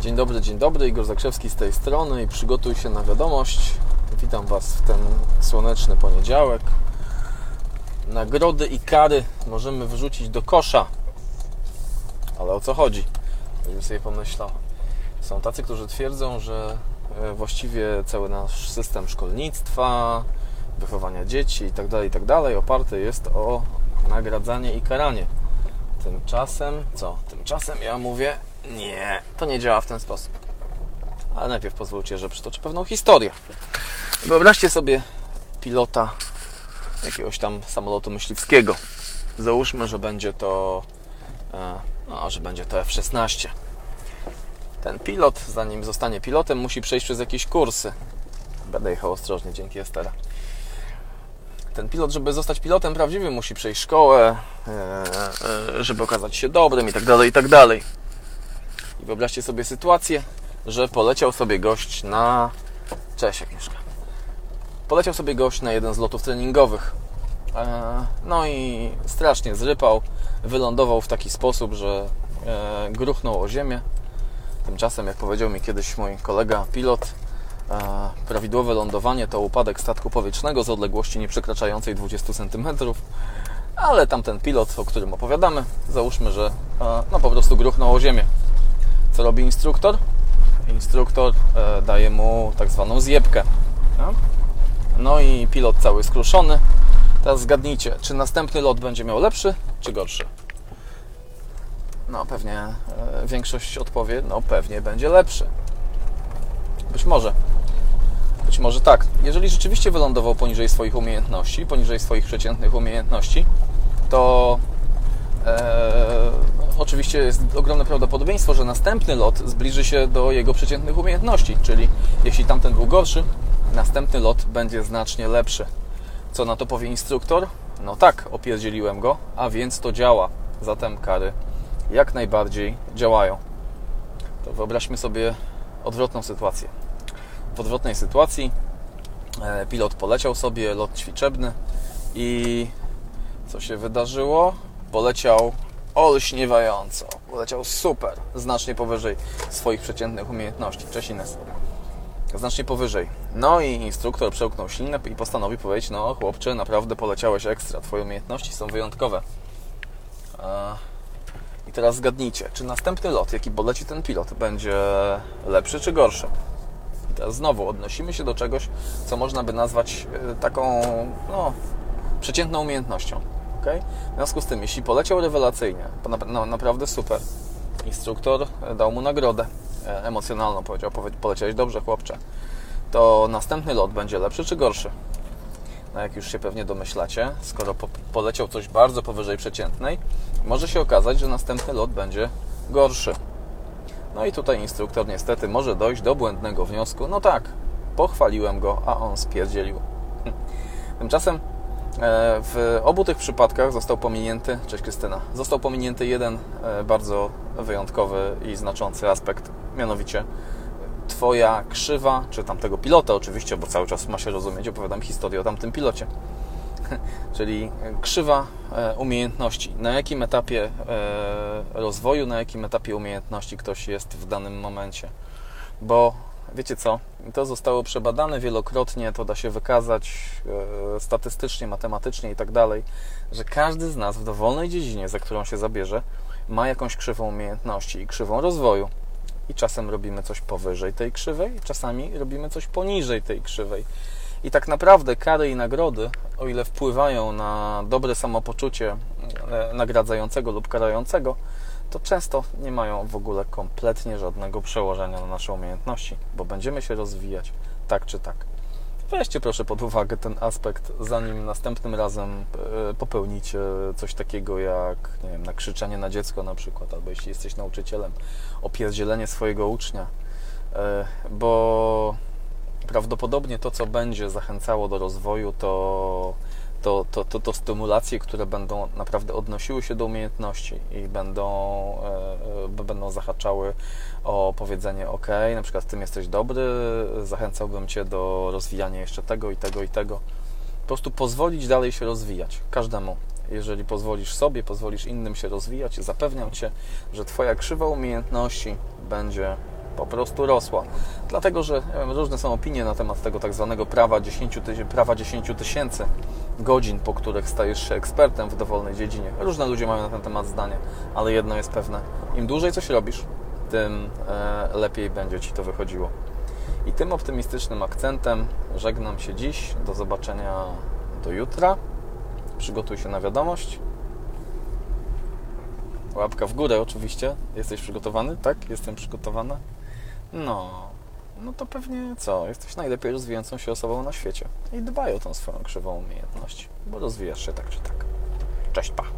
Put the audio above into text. Dzień dobry, Igor Zakrzewski z tej strony i przygotuj się na wiadomość. Witam Was w ten słoneczny poniedziałek. Nagrody i kary możemy wyrzucić do kosza. Ale o co chodzi? Bym sobie pomyślał. Są tacy, którzy twierdzą, że właściwie cały nasz system szkolnictwa, wychowania dzieci itd. oparty jest o nagradzanie i karanie. Tymczasem, co? Tymczasem ja mówię, nie, to nie działa w ten sposób. Ale najpierw pozwólcie, że przytoczę pewną historię. Wyobraźcie sobie pilota jakiegoś tam samolotu myśliwskiego. Załóżmy, że będzie to F-16. Ten pilot, zanim zostanie pilotem, musi przejść przez jakieś kursy. Będę jechał ostrożnie, dzięki Estera. Ten pilot, żeby zostać pilotem prawdziwym, musi przejść szkołę, żeby okazać się dobrym itd. I wyobraźcie sobie sytuację, że poleciał sobie gość na... Cześć, jak mieszka. Poleciał sobie gość na jeden z lotów treningowych. No i strasznie zrypał. Wylądował w taki sposób, że gruchnął o ziemię. Tymczasem, jak powiedział mi kiedyś mój kolega pilot, prawidłowe lądowanie to upadek statku powietrznego z odległości nieprzekraczającej 20 cm. Ale tamten pilot, o którym opowiadamy, załóżmy, że po prostu gruchnął o ziemię. Co robi instruktor? Instruktor daje mu tak zwaną zjebkę. No i pilot cały skruszony. Teraz zgadnijcie, czy następny lot będzie miał lepszy, czy gorszy? No pewnie większość odpowie, no pewnie będzie lepszy. Być może tak. Jeżeli rzeczywiście wylądował poniżej swoich umiejętności, poniżej swoich przeciętnych umiejętności, to oczywiście jest ogromne prawdopodobieństwo, że następny lot zbliży się do jego przeciętnych umiejętności, czyli jeśli tamten był gorszy, następny lot będzie znacznie lepszy. Co na to powie instruktor? No tak, opierdzieliłem go, a więc to działa. Zatem kary jak najbardziej działają. To wyobraźmy sobie odwrotną sytuację. W odwrotnej sytuacji pilot poleciał sobie lot ćwiczebny i co się wydarzyło? Poleciał olśniewająco. Poleciał super, znacznie powyżej swoich przeciętnych umiejętności. Cześć Ines. Znacznie powyżej. No i instruktor przełknął ślinę i postanowił powiedzieć: no chłopcze, naprawdę poleciałeś ekstra, Twoje umiejętności są wyjątkowe. I teraz zgadnijcie, czy następny lot, jaki poleci ten pilot, będzie lepszy czy gorszy? I teraz znowu odnosimy się do czegoś, co można by nazwać taką przeciętną umiejętnością. Okay? W związku z tym, jeśli poleciał rewelacyjnie, naprawdę super, instruktor dał mu nagrodę emocjonalną, powiedział: poleciałeś dobrze, chłopcze, to następny lot będzie lepszy czy gorszy? No jak już się pewnie domyślacie, skoro poleciał coś bardzo powyżej przeciętnej, może się okazać, że następny lot będzie gorszy. No i tutaj instruktor niestety może dojść do błędnego wniosku: no tak, pochwaliłem go, a on spierdzielił. Tymczasem w obu tych przypadkach został pominięty, cześć Krystyna, został pominięty jeden bardzo wyjątkowy i znaczący aspekt, mianowicie Twoja krzywa, czy tamtego pilota oczywiście, bo cały czas ma się rozumieć, opowiadam historię o tamtym pilocie, czyli krzywa umiejętności. Na jakim etapie rozwoju, na jakim etapie umiejętności ktoś jest w danym momencie, bo wiecie co, to zostało przebadane wielokrotnie, to da się wykazać statystycznie, matematycznie i tak dalej, że każdy z nas w dowolnej dziedzinie, za którą się zabierze, ma jakąś krzywą umiejętności i krzywą rozwoju. I czasem robimy coś powyżej tej krzywej, czasami robimy coś poniżej tej krzywej. I tak naprawdę kary i nagrody, o ile wpływają na dobre samopoczucie nagradzającego lub karającego, to często nie mają w ogóle kompletnie żadnego przełożenia na nasze umiejętności, bo będziemy się rozwijać tak czy tak. Weźcie proszę pod uwagę ten aspekt, zanim następnym razem popełnicie coś takiego jak, nie wiem, nakrzyczenie na dziecko na przykład, albo jeśli jesteś nauczycielem, opierdzielenie swojego ucznia, bo prawdopodobnie to, co będzie zachęcało do rozwoju, to stymulacje, które będą naprawdę odnosiły się do umiejętności i będą zahaczały o powiedzenie: ok, na przykład w tym jesteś dobry, zachęcałbym Cię do rozwijania jeszcze tego i tego i tego. Po prostu pozwolić dalej się rozwijać, każdemu. Jeżeli pozwolisz sobie, pozwolisz innym się rozwijać, zapewniam Cię, że Twoja krzywa umiejętności będzie po prostu rosła. Dlatego, że ja wiem, różne są opinie na temat tego tak zwanego prawa 10 tysięcy godzin, po których stajesz się ekspertem w dowolnej dziedzinie. Różne ludzie mają na ten temat zdanie, ale jedno jest pewne. Im dłużej coś robisz, tym lepiej będzie Ci to wychodziło. I tym optymistycznym akcentem żegnam się dziś. Do zobaczenia do jutra. Przygotuj się na wiadomość. Łapka w górę oczywiście. Jesteś przygotowany? Tak, jestem przygotowana. No to pewnie co? Jesteś najlepiej rozwijającą się osobą na świecie. I dbaj o tą swoją krzywą umiejętność, bo rozwijasz się tak czy tak. Cześć, pa!